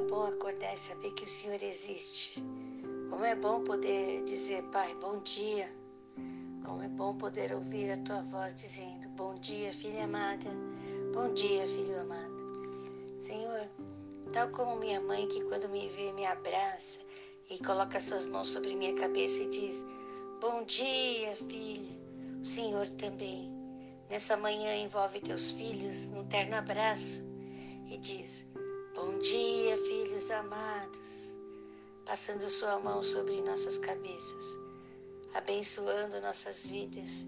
é bom acordar e saber que o Senhor existe. Como é bom poder dizer, Pai, bom dia. Como é bom poder ouvir a Tua voz dizendo, bom dia, filha amada. Bom dia, filho amado. Senhor, tal como minha mãe que quando me vê me abraça e coloca suas mãos sobre minha cabeça e diz, bom dia, filha. O Senhor também, nessa manhã, envolve teus filhos num terno abraço e diz, bom dia, filhos amados, passando sua mão sobre nossas cabeças, abençoando nossas vidas.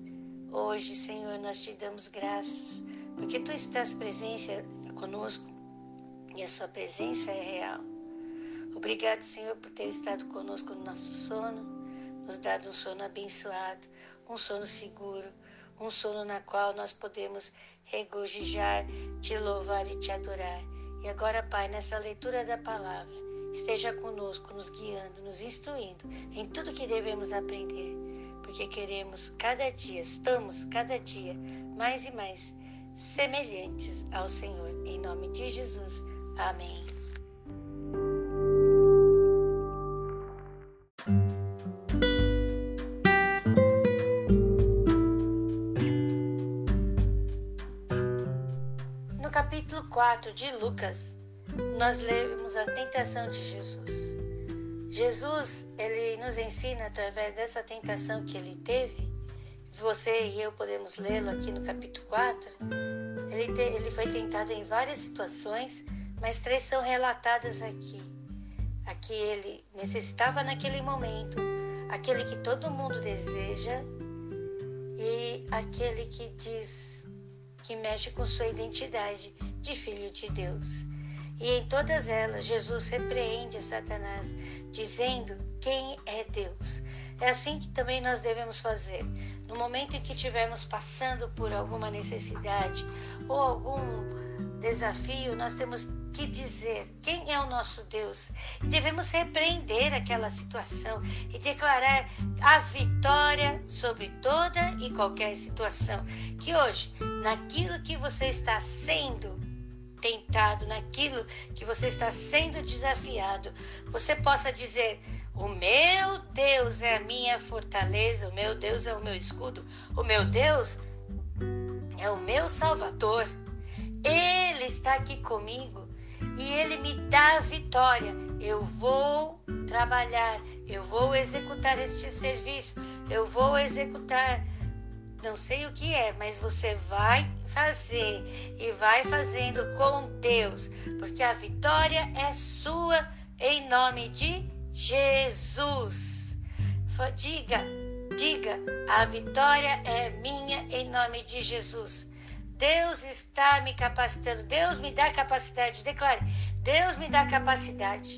Hoje, Senhor, nós te damos graças, porque Tu estás presente conosco e a Sua presença é real. Obrigado, Senhor, por ter estado conosco no nosso sono, nos dado um sono abençoado, um sono seguro, um sono na qual nós podemos regozijar, Te louvar e Te adorar. E agora, Pai, nessa leitura da palavra, esteja conosco, nos guiando, nos instruindo em tudo que devemos aprender, porque queremos cada dia, estamos cada dia mais e mais semelhantes ao Senhor. Em nome de Jesus. Amém. No capítulo 4 de Lucas, nós lemos a tentação de Jesus. Jesus, ele nos ensina através dessa tentação que ele teve, você e eu podemos lê-lo aqui no capítulo 4, ele foi tentado em várias situações, mas 3 são relatadas aqui. A que ele necessitava naquele momento, aquele que todo mundo deseja e aquele que diz que mexe com sua identidade de filho de Deus. E em todas elas, Jesus repreende a Satanás, dizendo quem é Deus. É assim que também nós devemos fazer. No momento em que estivermos passando por alguma necessidade ou algum desafio, nós temos que dizer quem é o nosso Deus. E devemos repreender aquela situação e declarar a vitória sobre toda e qualquer situação. Que hoje, naquilo que você está sendo tentado, naquilo que você está sendo desafiado, você possa dizer, o meu Deus é a minha fortaleza, o meu Deus é o meu escudo, o meu Deus é o meu Salvador. Ele está aqui comigo e Ele me dá a vitória. Eu vou trabalhar, eu vou executar este serviço, eu vou executar... Não sei o que é, mas você vai fazer e vai fazendo com Deus, porque a vitória é sua em nome de Jesus. Diga, a vitória é minha em nome de Jesus. Deus está me capacitando, Deus me dá capacidade, declare, Deus me dá capacidade,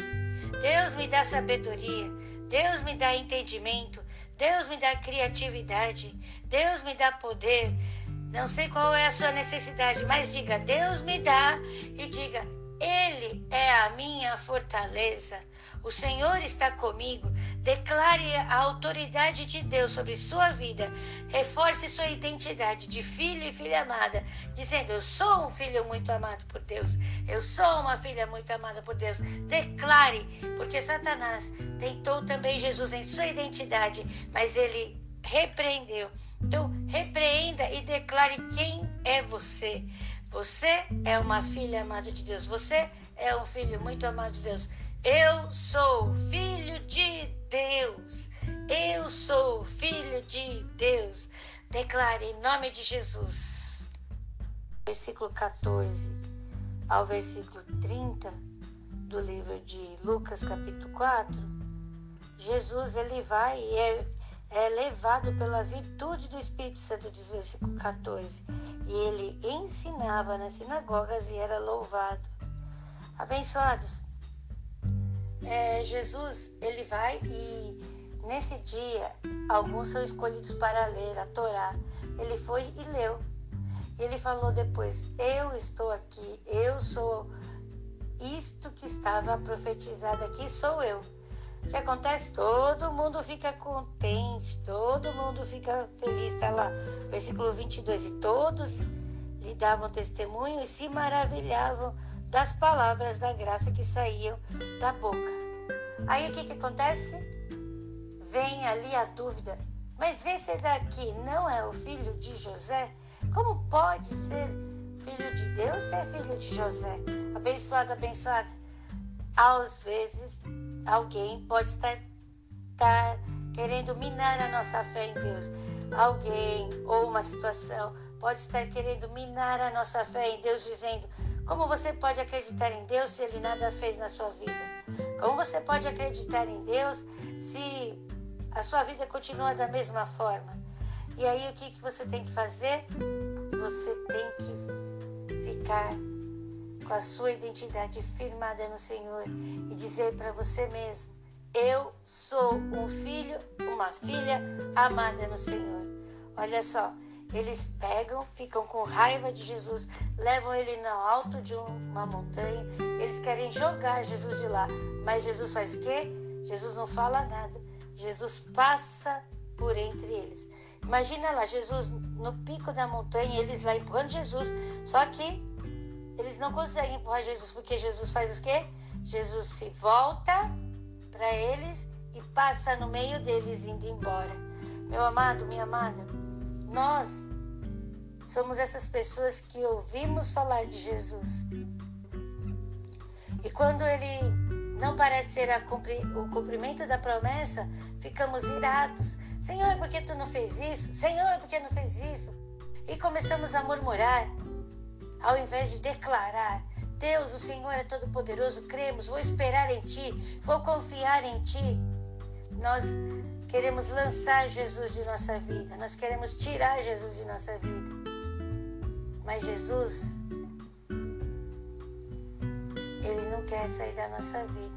Deus me dá sabedoria, Deus me dá entendimento, Deus me dá criatividade, Deus me dá poder. Não sei qual é a sua necessidade, mas diga, Deus me dá, e diga, Ele é a minha fortaleza. O Senhor está comigo. Declare a autoridade de Deus sobre sua vida. Reforce sua identidade de filho e filha amada, dizendo, eu sou um filho muito amado por Deus. Eu sou uma filha muito amada por Deus. Declare, porque Satanás tentou também Jesus em sua identidade, mas ele repreendeu. Então, repreenda e declare quem é você. Você é uma filha amada de Deus. Você é um filho muito amado de Deus. Eu sou filho de Deus. Eu sou filho de Deus. Declare em nome de Jesus. Versículo 14 ao versículo 30 do livro de Lucas, capítulo 4. Jesus, ele vai e é levado pela virtude do Espírito Santo, diz o versículo 14. E ele ensinava nas sinagogas e era louvado. Abençoados, Jesus, ele vai e nesse dia, alguns são escolhidos para ler a Torá. Ele foi e leu. Ele falou depois, eu estou aqui, eu sou isto que estava profetizado aqui, sou eu. O que acontece? Todo mundo fica contente, todo mundo fica feliz, está lá, versículo 22, e todos lhe davam testemunho e se maravilhavam das palavras da graça que saíam da boca. Aí o que acontece? Vem ali a dúvida. Mas esse daqui não é o filho de José? Como pode ser filho de Deus ser filho de José? Abençoado, abençoado. Às vezes, alguém pode estar querendo minar a nossa fé em Deus. Alguém ou uma situação pode estar querendo minar a nossa fé em Deus, dizendo: como você pode acreditar em Deus se Ele nada fez na sua vida? Como você pode acreditar em Deus se a sua vida continua da mesma forma? E aí o que você tem que fazer? Você tem que ficar com a sua identidade firmada no Senhor e dizer para você mesmo: eu sou um filho, uma filha amada no Senhor. Olha só, eles pegam, ficam com raiva de Jesus, levam ele no alto de uma montanha, eles querem jogar Jesus de lá. Mas Jesus faz o quê? Jesus não fala nada. Jesus passa por entre eles. Imagina lá, Jesus no pico da montanha, eles lá empurrando Jesus, só que eles não conseguem empurrar Jesus, porque Jesus faz o quê? Jesus se volta para eles e passa no meio deles indo embora. Meu amado, minha amada, nós somos essas pessoas que ouvimos falar de Jesus. E quando ele não parece ser o cumprimento da promessa, ficamos irados. Senhor, por que tu não fez isso? Senhor, por que não fez isso? E começamos a murmurar, ao invés de declarar: Deus, o Senhor é todo-poderoso, cremos, vou esperar em Ti, vou confiar em Ti. Nós queremos lançar Jesus de nossa vida, nós queremos tirar Jesus de nossa vida. Mas Jesus, Ele não quer sair da nossa vida.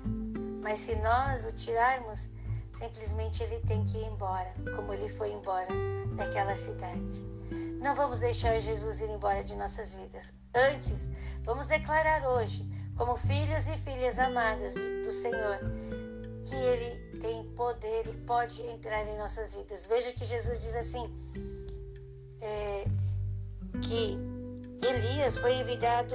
Mas se nós o tirarmos, simplesmente Ele tem que ir embora, como Ele foi embora daquela cidade. Não vamos deixar Jesus ir embora de nossas vidas. Antes, vamos declarar hoje, como filhos e filhas amadas do Senhor, que Ele tem poder e pode entrar em nossas vidas. Veja que Jesus diz assim, que Elias foi enviado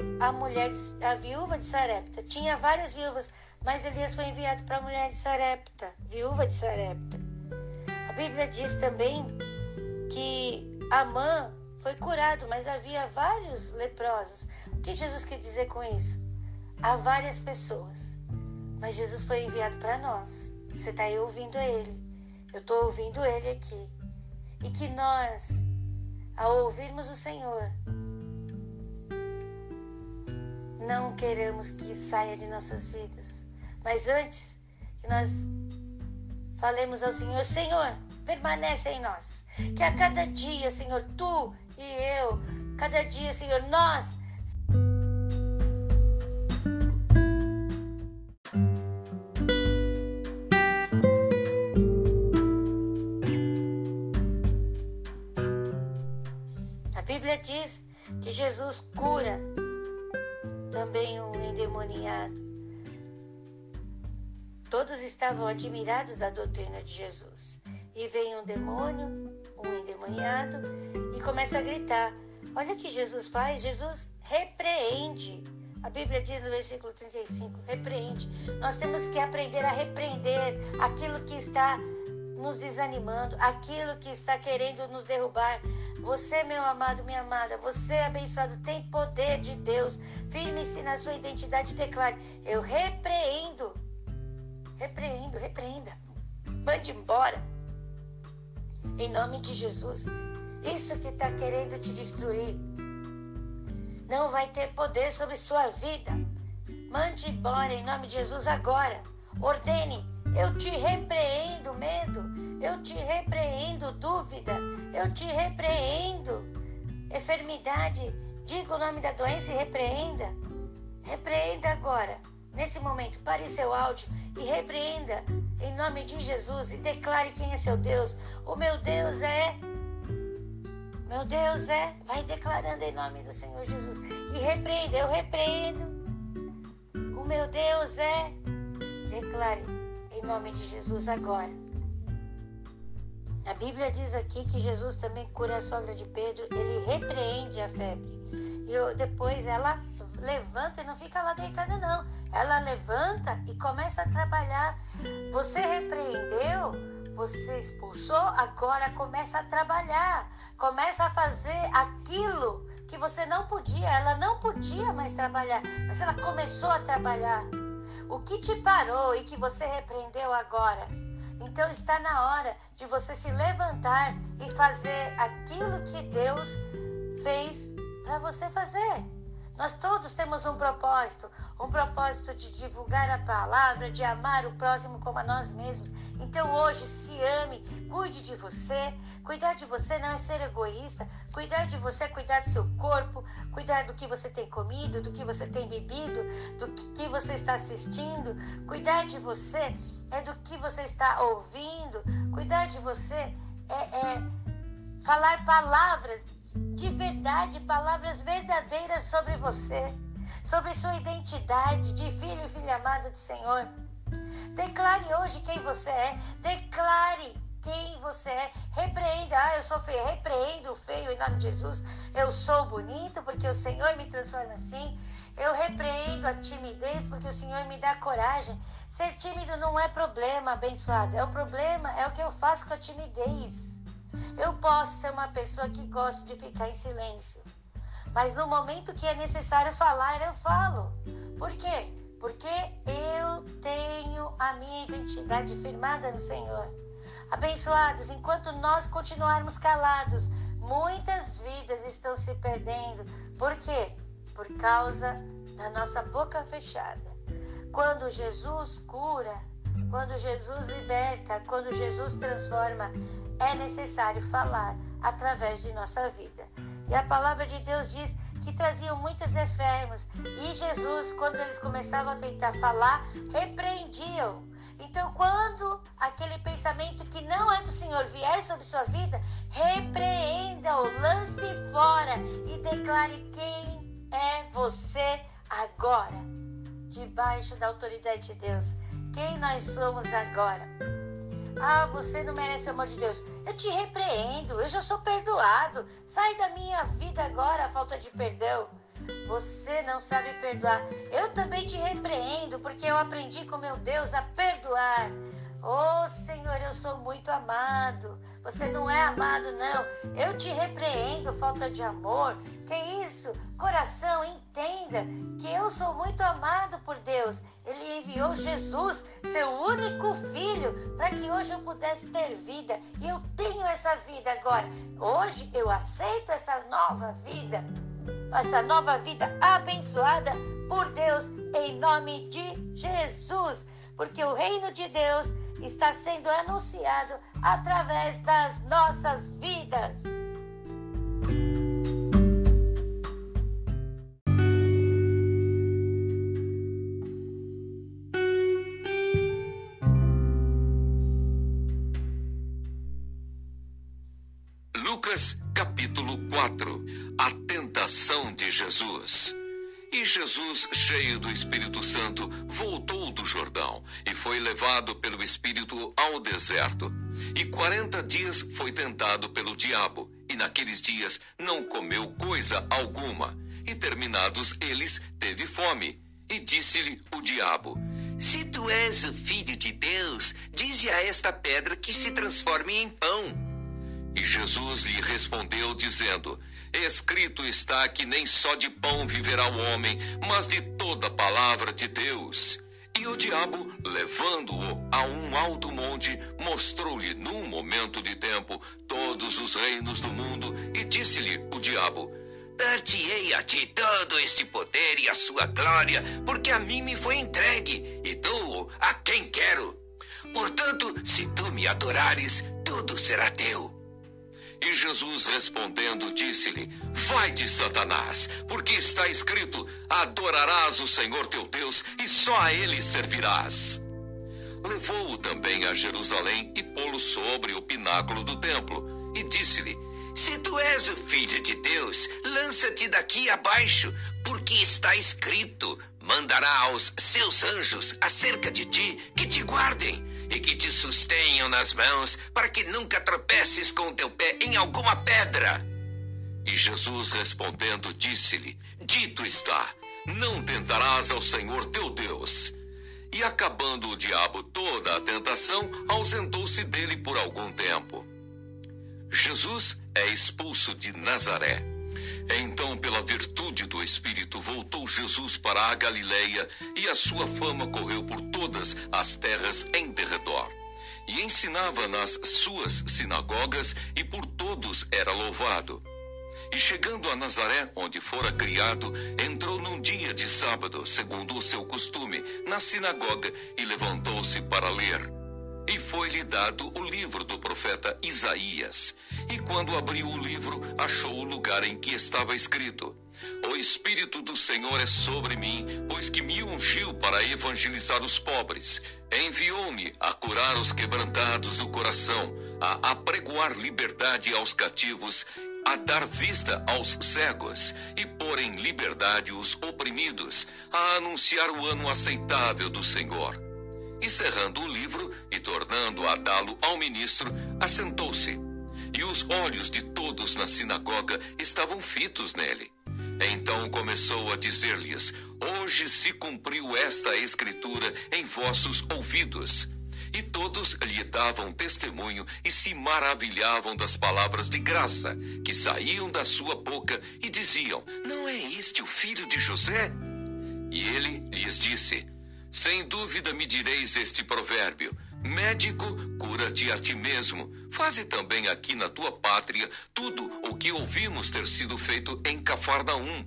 à viúva de Sarepta. Tinha várias viúvas, mas Elias foi enviado para a mulher de Sarepta, viúva de Sarepta. A Bíblia diz também que Amã foi curado, mas havia vários leprosos. O que Jesus quer dizer com isso? Há várias pessoas, mas Jesus foi enviado para nós. Você está aí ouvindo Ele, eu estou ouvindo Ele aqui. E que nós, ao ouvirmos o Senhor, não queremos que saia de nossas vidas. Mas antes que nós falemos ao Senhor: Senhor, permanece em nós, que a cada dia, Senhor, Tu e eu, cada dia, Senhor, nós. A Bíblia diz que Jesus cura também um endemoniado. Todos estavam admirados da doutrina de Jesus. E vem um demônio, um endemoniado, e começa a gritar. Olha o que Jesus faz, Jesus repreende. A Bíblia diz no versículo 35, repreende. Nós temos que aprender a repreender aquilo que está nos desanimando, aquilo que está querendo nos derrubar. Você, meu amado, minha amada, você abençoado, tem poder de Deus. Firme-se na sua identidade e declare: eu repreendo. Repreendo, repreenda. Mande embora. Em nome de Jesus, isso que está querendo te destruir não vai ter poder sobre sua vida. Mande embora em nome de Jesus agora. Ordene: eu te repreendo medo, eu te repreendo dúvida, eu te repreendo enfermidade. Diga o nome da doença e repreenda. Repreenda agora, nesse momento. Pare seu áudio e repreenda em nome de Jesus e declare quem é seu Deus. O meu Deus é, vai declarando em nome do Senhor Jesus e repreenda, eu repreendo. O meu Deus é, declare em nome de Jesus agora. A Bíblia diz aqui que Jesus também cura a sogra de Pedro, ele repreende a febre e depois ela levanta e não fica lá deitada, não. Ela levanta e começa a trabalhar. Você repreendeu, você expulsou, agora começa a trabalhar. Começa a fazer aquilo que você não podia. Ela não podia mais trabalhar, mas ela começou a trabalhar. O que te parou e que você repreendeu agora? Então está na hora de você se levantar e fazer aquilo que Deus fez para você fazer. Nós todos temos um propósito de divulgar a palavra, de amar o próximo como a nós mesmos. Então hoje se ame, cuide de você. Cuidar de você não é ser egoísta. Cuidar de você é cuidar do seu corpo, cuidar do que você tem comido, do que você tem bebido, do que você está assistindo. Cuidar de você é do que você está ouvindo. Cuidar de você é falar palavras de verdade, palavras verdadeiras sobre você, sobre sua identidade de filho e filha amada do Senhor. Declare hoje quem você é, declare quem você é, repreenda, eu sou feio, repreendo o feio em nome de Jesus, eu sou bonito porque o Senhor me transforma assim, eu repreendo a timidez porque o Senhor me dá coragem. Ser tímido não é problema, abençoado, é o problema, é o que eu faço com a timidez. Eu posso ser uma pessoa que gosta de ficar em silêncio, mas no momento que é necessário falar, eu falo. Por quê? Porque eu tenho a minha identidade firmada no Senhor. Abençoados, enquanto nós continuarmos calados, muitas vidas estão se perdendo. Por quê? Por causa da nossa boca fechada. Quando Jesus cura, quando Jesus liberta, quando Jesus transforma, é necessário falar através de nossa vida. E a palavra de Deus diz que traziam muitos enfermos. E Jesus, quando eles começavam a tentar falar, repreendiam. Então, quando aquele pensamento que não é do Senhor vier sobre sua vida, repreenda-o, lance fora e declare quem é você agora, debaixo da autoridade de Deus. Quem nós somos agora? Ah, você não merece o amor de Deus. Eu te repreendo, eu já sou perdoado. Sai da minha vida agora a falta de perdão. Você não sabe perdoar. Eu também te repreendo, porque eu aprendi com meu Deus a perdoar. Oh, Senhor, eu sou muito amado. Você não é amado, não. Eu te repreendo, falta de amor. Que isso? Coração, entenda que eu sou muito amado por Deus. Ele enviou Jesus, seu único filho, para que hoje eu pudesse ter vida. E eu tenho essa vida agora. Hoje eu aceito essa nova vida abençoada por Deus, em nome de Jesus. Porque o reino de Deus está sendo anunciado através das nossas vidas. Lucas capítulo 4, a tentação de Jesus. E Jesus, cheio do Espírito Santo, voltou do Jordão e foi levado pelo Espírito ao deserto. E 40 dias foi tentado pelo diabo, e naqueles dias não comeu coisa alguma. E terminados eles, teve fome. E disse-lhe o diabo: Se tu és o Filho de Deus, dize a esta pedra que se transforme em pão. E Jesus lhe respondeu, dizendo: Escrito está que nem só de pão viverá o homem, mas de toda a palavra de Deus. E o diabo, levando-o a um alto monte, mostrou-lhe num momento de tempo todos os reinos do mundo, e disse-lhe o diabo: Dar-te-ei a ti todo este poder e a sua glória, porque a mim me foi entregue, e dou-o a quem quero. Portanto, se tu me adorares, tudo será teu. E Jesus, respondendo, disse-lhe: Vai-te, Satanás, porque está escrito: Adorarás o Senhor teu Deus, e só a ele servirás. Levou-o também a Jerusalém e pô-lo sobre o pináculo do templo, e disse-lhe: Se tu és o Filho de Deus, lança-te daqui abaixo, porque está escrito: Mandará aos seus anjos acerca de ti, que te guardem e que te sustenham nas mãos, para que nunca tropeces com o teu pé em alguma pedra. E Jesus, respondendo, disse-lhe: Dito está, não tentarás ao Senhor teu Deus. E acabando o diabo toda a tentação, ausentou-se dele por algum tempo. Jesus é expulso de Nazaré. Então, pela virtude do Espírito, voltou Jesus para a Galileia, e a sua fama correu por todas as terras em derredor. E ensinava nas suas sinagogas, e por todos era louvado. E chegando a Nazaré, onde fora criado, entrou num dia de sábado, segundo o seu costume, na sinagoga, e levantou-se para ler. E foi-lhe dado o livro do profeta Isaías. E quando abriu o livro, achou o lugar em que estava escrito: O Espírito do Senhor é sobre mim, pois que me ungiu para evangelizar os pobres. Enviou-me a curar os quebrantados do coração, a apregoar liberdade aos cativos, a dar vista aos cegos, e pôr em liberdade os oprimidos, a anunciar o ano aceitável do Senhor. E cerrando o livro, e tornando a dá-lo ao ministro, assentou-se. E os olhos de todos na sinagoga estavam fitos nele. Então começou a dizer-lhes: Hoje se cumpriu esta escritura em vossos ouvidos. E todos lhe davam testemunho e se maravilhavam das palavras de graça que saíam da sua boca, e diziam: Não é este o filho de José? E ele lhes disse: Sem dúvida me direis este provérbio: Médico, cura-te a ti mesmo. Faze também aqui na tua pátria tudo o que ouvimos ter sido feito em Cafarnaum.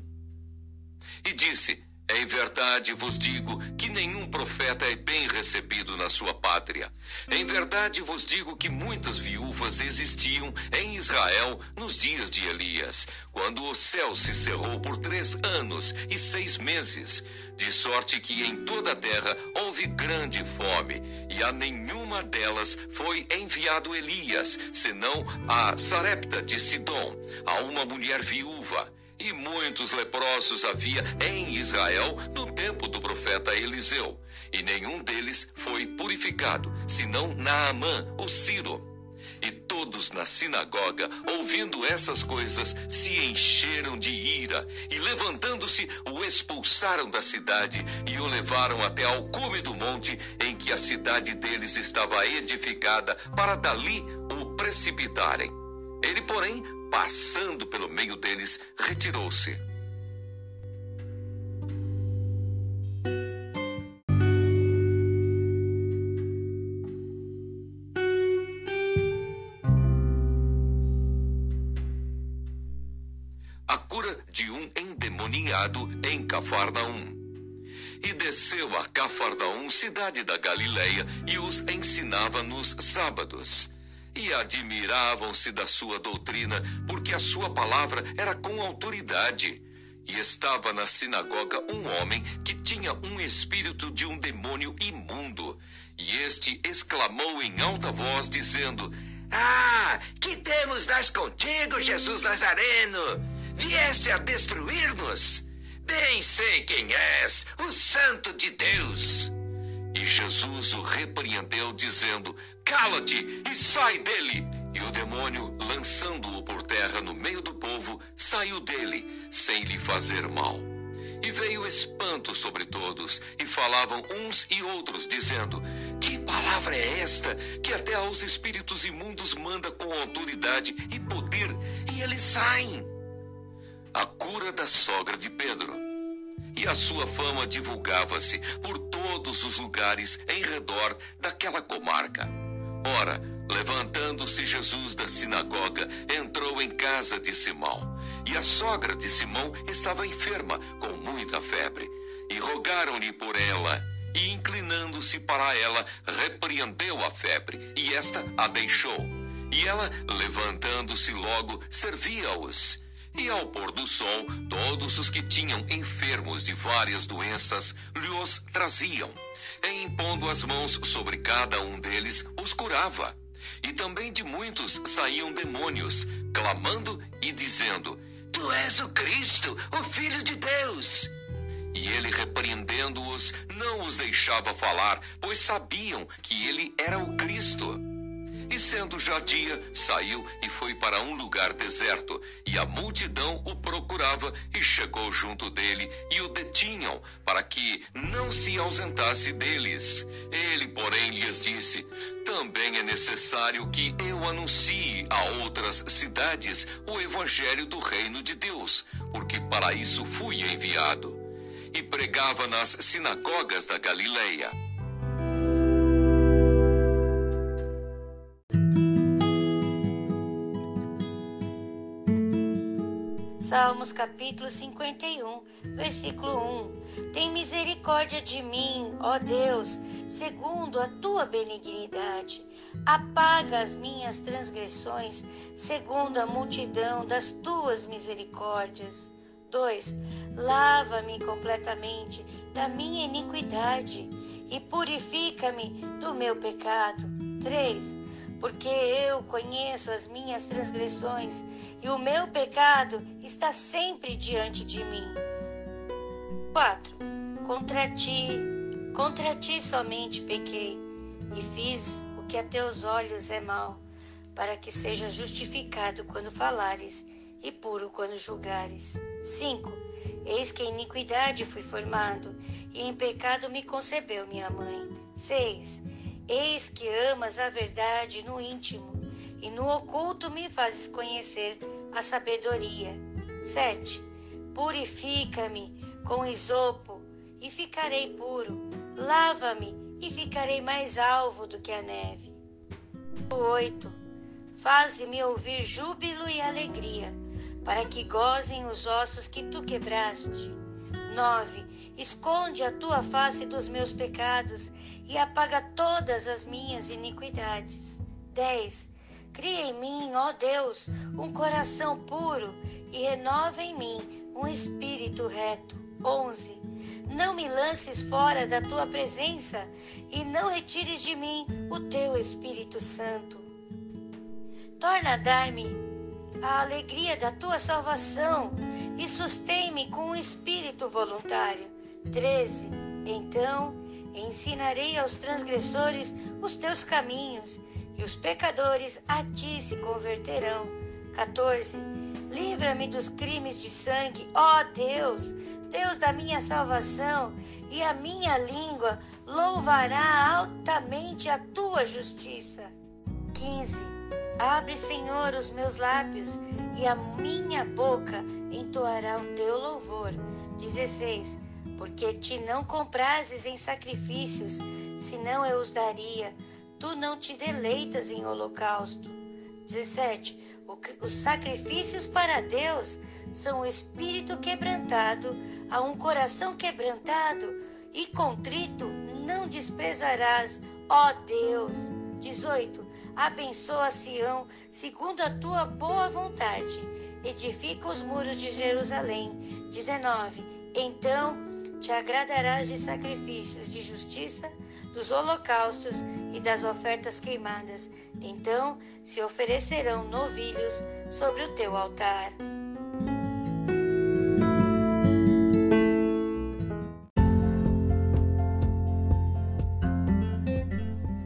E disse: Em verdade vos digo que nenhum profeta é bem recebido na sua pátria. Em verdade vos digo que muitas viúvas existiam em Israel nos dias de Elias, quando o céu se cerrou por 3 anos e 6 meses, de sorte que em toda a terra houve grande fome, e a nenhuma delas foi enviado Elias, senão a Sarepta de Sidom, a uma mulher viúva. E muitos leprosos havia em Israel no tempo do profeta Eliseu, e nenhum deles foi purificado, senão Naamã, o Ciro. E todos na sinagoga, ouvindo essas coisas, se encheram de ira, e levantando-se, o expulsaram da cidade, e o levaram até ao cume do monte, em que a cidade deles estava edificada, para dali o precipitarem. Ele, porém, passando pelo meio deles, retirou-se. A cura de um endemoniado em Cafarnaum. E desceu a Cafarnaum, cidade da Galileia, e os ensinava nos sábados. E admiravam-se da sua doutrina, porque a sua palavra era com autoridade. E estava na sinagoga um homem que tinha um espírito de um demônio imundo. E este exclamou em alta voz, dizendo: que temos nós contigo, Jesus Nazareno? Vieste a destruir-nos? Bem sei quem és, o Santo de Deus. E Jesus o repreendeu, dizendo: Cala-te e sai dele. E o demônio, lançando-o por terra no meio do povo, saiu dele, sem lhe fazer mal. E veio espanto sobre todos, e falavam uns e outros, dizendo: Que palavra é esta, que até aos espíritos imundos manda com autoridade e poder, e eles saem? A cura da sogra de Pedro. E a sua fama divulgava-se por todos os lugares em redor daquela comarca. Ora, levantando-se Jesus da sinagoga, entrou em casa de Simão. E a sogra de Simão estava enferma, com muita febre. E rogaram-lhe por ela, e inclinando-se para ela, repreendeu a febre, e esta a deixou. E ela, levantando-se logo, servia-os. E ao pôr do sol, todos os que tinham enfermos de várias doenças lhe-os traziam, e impondo as mãos sobre cada um deles, os curava. E também de muitos saíam demônios, clamando e dizendo: Tu és o Cristo, o Filho de Deus. E ele, repreendendo-os, não os deixava falar, pois sabiam que ele era o Cristo. E sendo já dia, saiu e foi para um lugar deserto, e a multidão o procurava, e chegou junto dele, e o detinham, para que não se ausentasse deles. Ele, porém, lhes disse: também é necessário que eu anuncie a outras cidades o evangelho do reino de Deus, porque para isso fui enviado. E pregava nas sinagogas da Galileia. Salmos capítulo 51, versículo 1. Tem misericórdia de mim, ó Deus, segundo a tua benignidade. Apaga as minhas transgressões, segundo a multidão das tuas misericórdias. 2. Lava-me completamente da minha iniquidade e purifica-me do meu pecado. 3. Porque eu conheço as minhas transgressões e o meu pecado está sempre diante de mim. 4. Contra ti somente pequei e fiz o que a teus olhos é mau, para que seja justificado quando falares e puro quando julgares. 5. Eis que em iniquidade fui formado e em pecado me concebeu minha mãe. 6. Eis que amas a verdade no íntimo, e no oculto me fazes conhecer a sabedoria. 7. Purifica-me com isopo, e ficarei puro. Lava-me, e ficarei mais alvo do que a neve. 8. Faze-me ouvir júbilo e alegria, para que gozem os ossos que tu quebraste. 9. Esconde a tua face dos meus pecados e apaga todas as minhas iniquidades. 10. Cria em mim, ó Deus, um coração puro e renova em mim um espírito reto. 11. Não me lances fora da tua presença e não retires de mim o teu Espírito Santo. Torna a dar-me a alegria da tua salvação e sustém-me com um espírito voluntário. 13. Então ensinarei aos transgressores os teus caminhos e os pecadores a ti se converterão. 14. Livra-me dos crimes de sangue, ó Deus, Deus da minha salvação, e a minha língua louvará altamente a tua justiça. 15. Abre, Senhor, os meus lábios, e a minha boca entoará o teu louvor. 16. Porque te não comprases em sacrifícios, senão eu os daria. Tu não te deleitas em holocausto. 17. Os sacrifícios para Deus são o espírito quebrantado, a um coração quebrantado e contrito não desprezarás, ó Deus. 18. Abençoa Sião, segundo a tua boa vontade. Edifica os muros de Jerusalém. 19. Então te agradarás de sacrifícios de justiça, dos holocaustos e das ofertas queimadas. Então se oferecerão novilhos sobre o teu altar.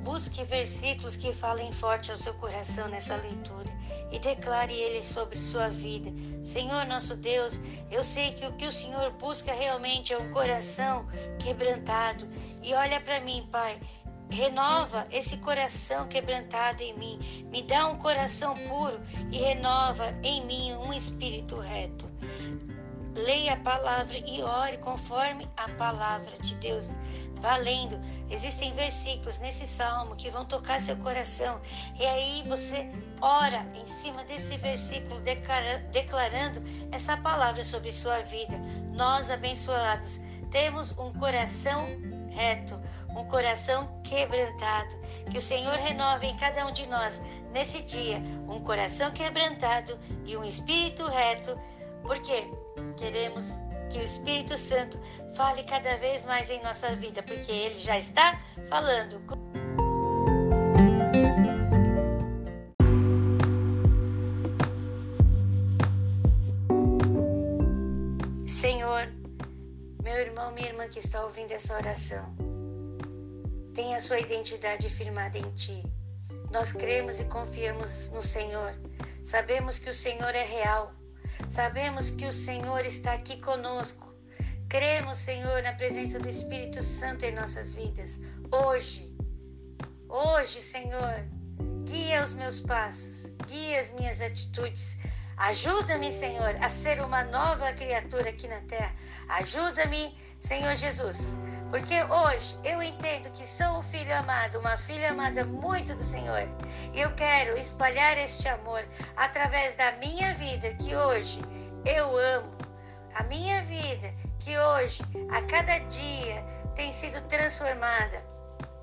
Busque versículos que falem forte ao seu coração nessa leitura e declare ele sobre sua vida. Senhor nosso Deus, eu sei que o Senhor busca realmente é um coração quebrantado. E olha para mim, Pai, renova esse coração quebrantado em mim. Me dá um coração puro e renova em mim um espírito reto. Leia a palavra e ore conforme a palavra de Deus. Valendo, existem versículos nesse salmo que vão tocar seu coração. E aí você ora em cima desse versículo, declarando essa palavra sobre sua vida. Nós, abençoados, temos um coração reto, um coração quebrantado. Que o Senhor renove em cada um de nós, nesse dia, um coração quebrantado e um espírito reto. Por quê? Queremos que o Espírito Santo fale cada vez mais em nossa vida, porque Ele já está falando. Senhor, meu irmão, minha irmã que está ouvindo essa oração, tenha sua identidade firmada em Ti. Nós cremos e confiamos no Senhor. Sabemos que o Senhor é real. Sabemos que o Senhor está aqui conosco. Cremos, Senhor, na presença do Espírito Santo em nossas vidas. Hoje, Senhor, guia os meus passos, guia as minhas atitudes. Ajuda-me, Senhor, a ser uma nova criatura aqui na terra. Ajuda-me, Senhor Jesus, porque hoje eu entendo que sou um filho amado, uma filha amada muito do Senhor. E eu quero espalhar este amor através da minha vida, que hoje eu amo. A minha vida, que hoje, a cada dia, tem sido transformada.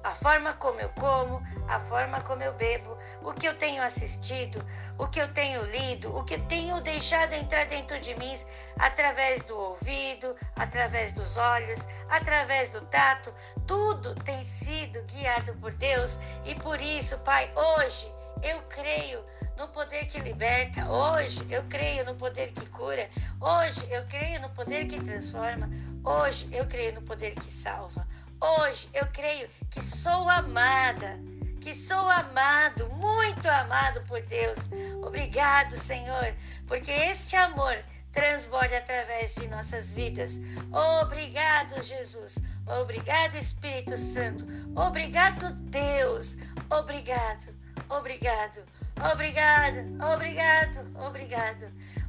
A forma como eu como, a forma como eu bebo, o que eu tenho assistido, o que eu tenho lido, o que eu tenho deixado entrar dentro de mim, através do ouvido, através dos olhos, através do tato, tudo tem sido guiado por Deus. E por isso, Pai, hoje eu creio no poder que liberta, hoje eu creio no poder que cura, hoje eu creio no poder que transforma, hoje eu creio no poder que salva. Hoje eu creio que sou amada, que sou amado, muito amado por Deus. Obrigado, Senhor, porque este amor transborda através de nossas vidas. Obrigado, Jesus. Obrigado, Espírito Santo. Obrigado, Deus. Obrigado.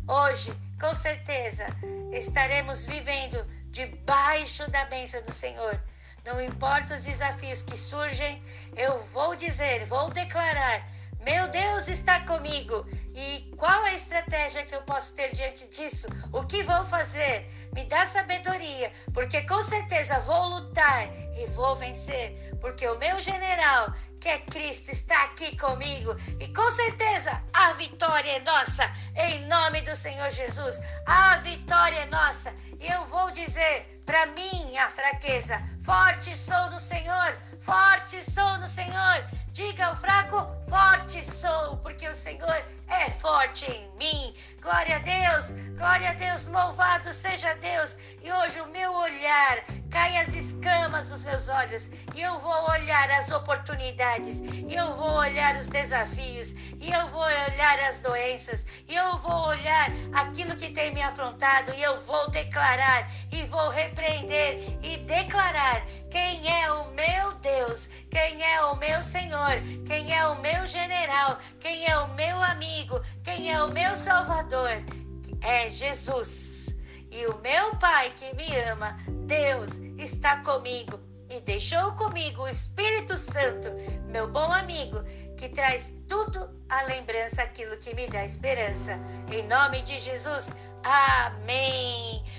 Hoje, com certeza, estaremos vivendo debaixo da bênção do Senhor. Não importa os desafios que surgem, eu vou dizer, vou declarar: meu Deus está comigo. E qual a estratégia que eu posso ter diante disso? O que vou fazer? Me dá sabedoria, porque com certeza vou lutar e vou vencer, porque o meu general, que é Cristo, está aqui comigo, e com certeza a vitória é nossa, em nome do Senhor Jesus. A vitória é nossa, e eu vou dizer para mim a fraqueza: forte sou no Senhor, forte sou no Senhor. Diga ao fraco: forte sou, porque o Senhor é forte em mim. Glória a Deus, louvado seja Deus. E hoje o meu olhar, caem as escamas dos meus olhos, e eu vou olhar as oportunidades, e eu vou olhar os desafios, e eu vou olhar as doenças, e eu vou olhar aquilo que tem me afrontado, e eu vou declarar, e vou repreender, e declarar quem é o meu Deus, quem é o meu Senhor, quem é o meu general, quem é o meu amigo, quem é o meu Salvador, é Jesus. E o meu Pai que me ama, Deus, está comigo e deixou comigo o Espírito Santo, meu bom amigo, que traz tudo à lembrança aquilo que me dá esperança. Em nome de Jesus, amém.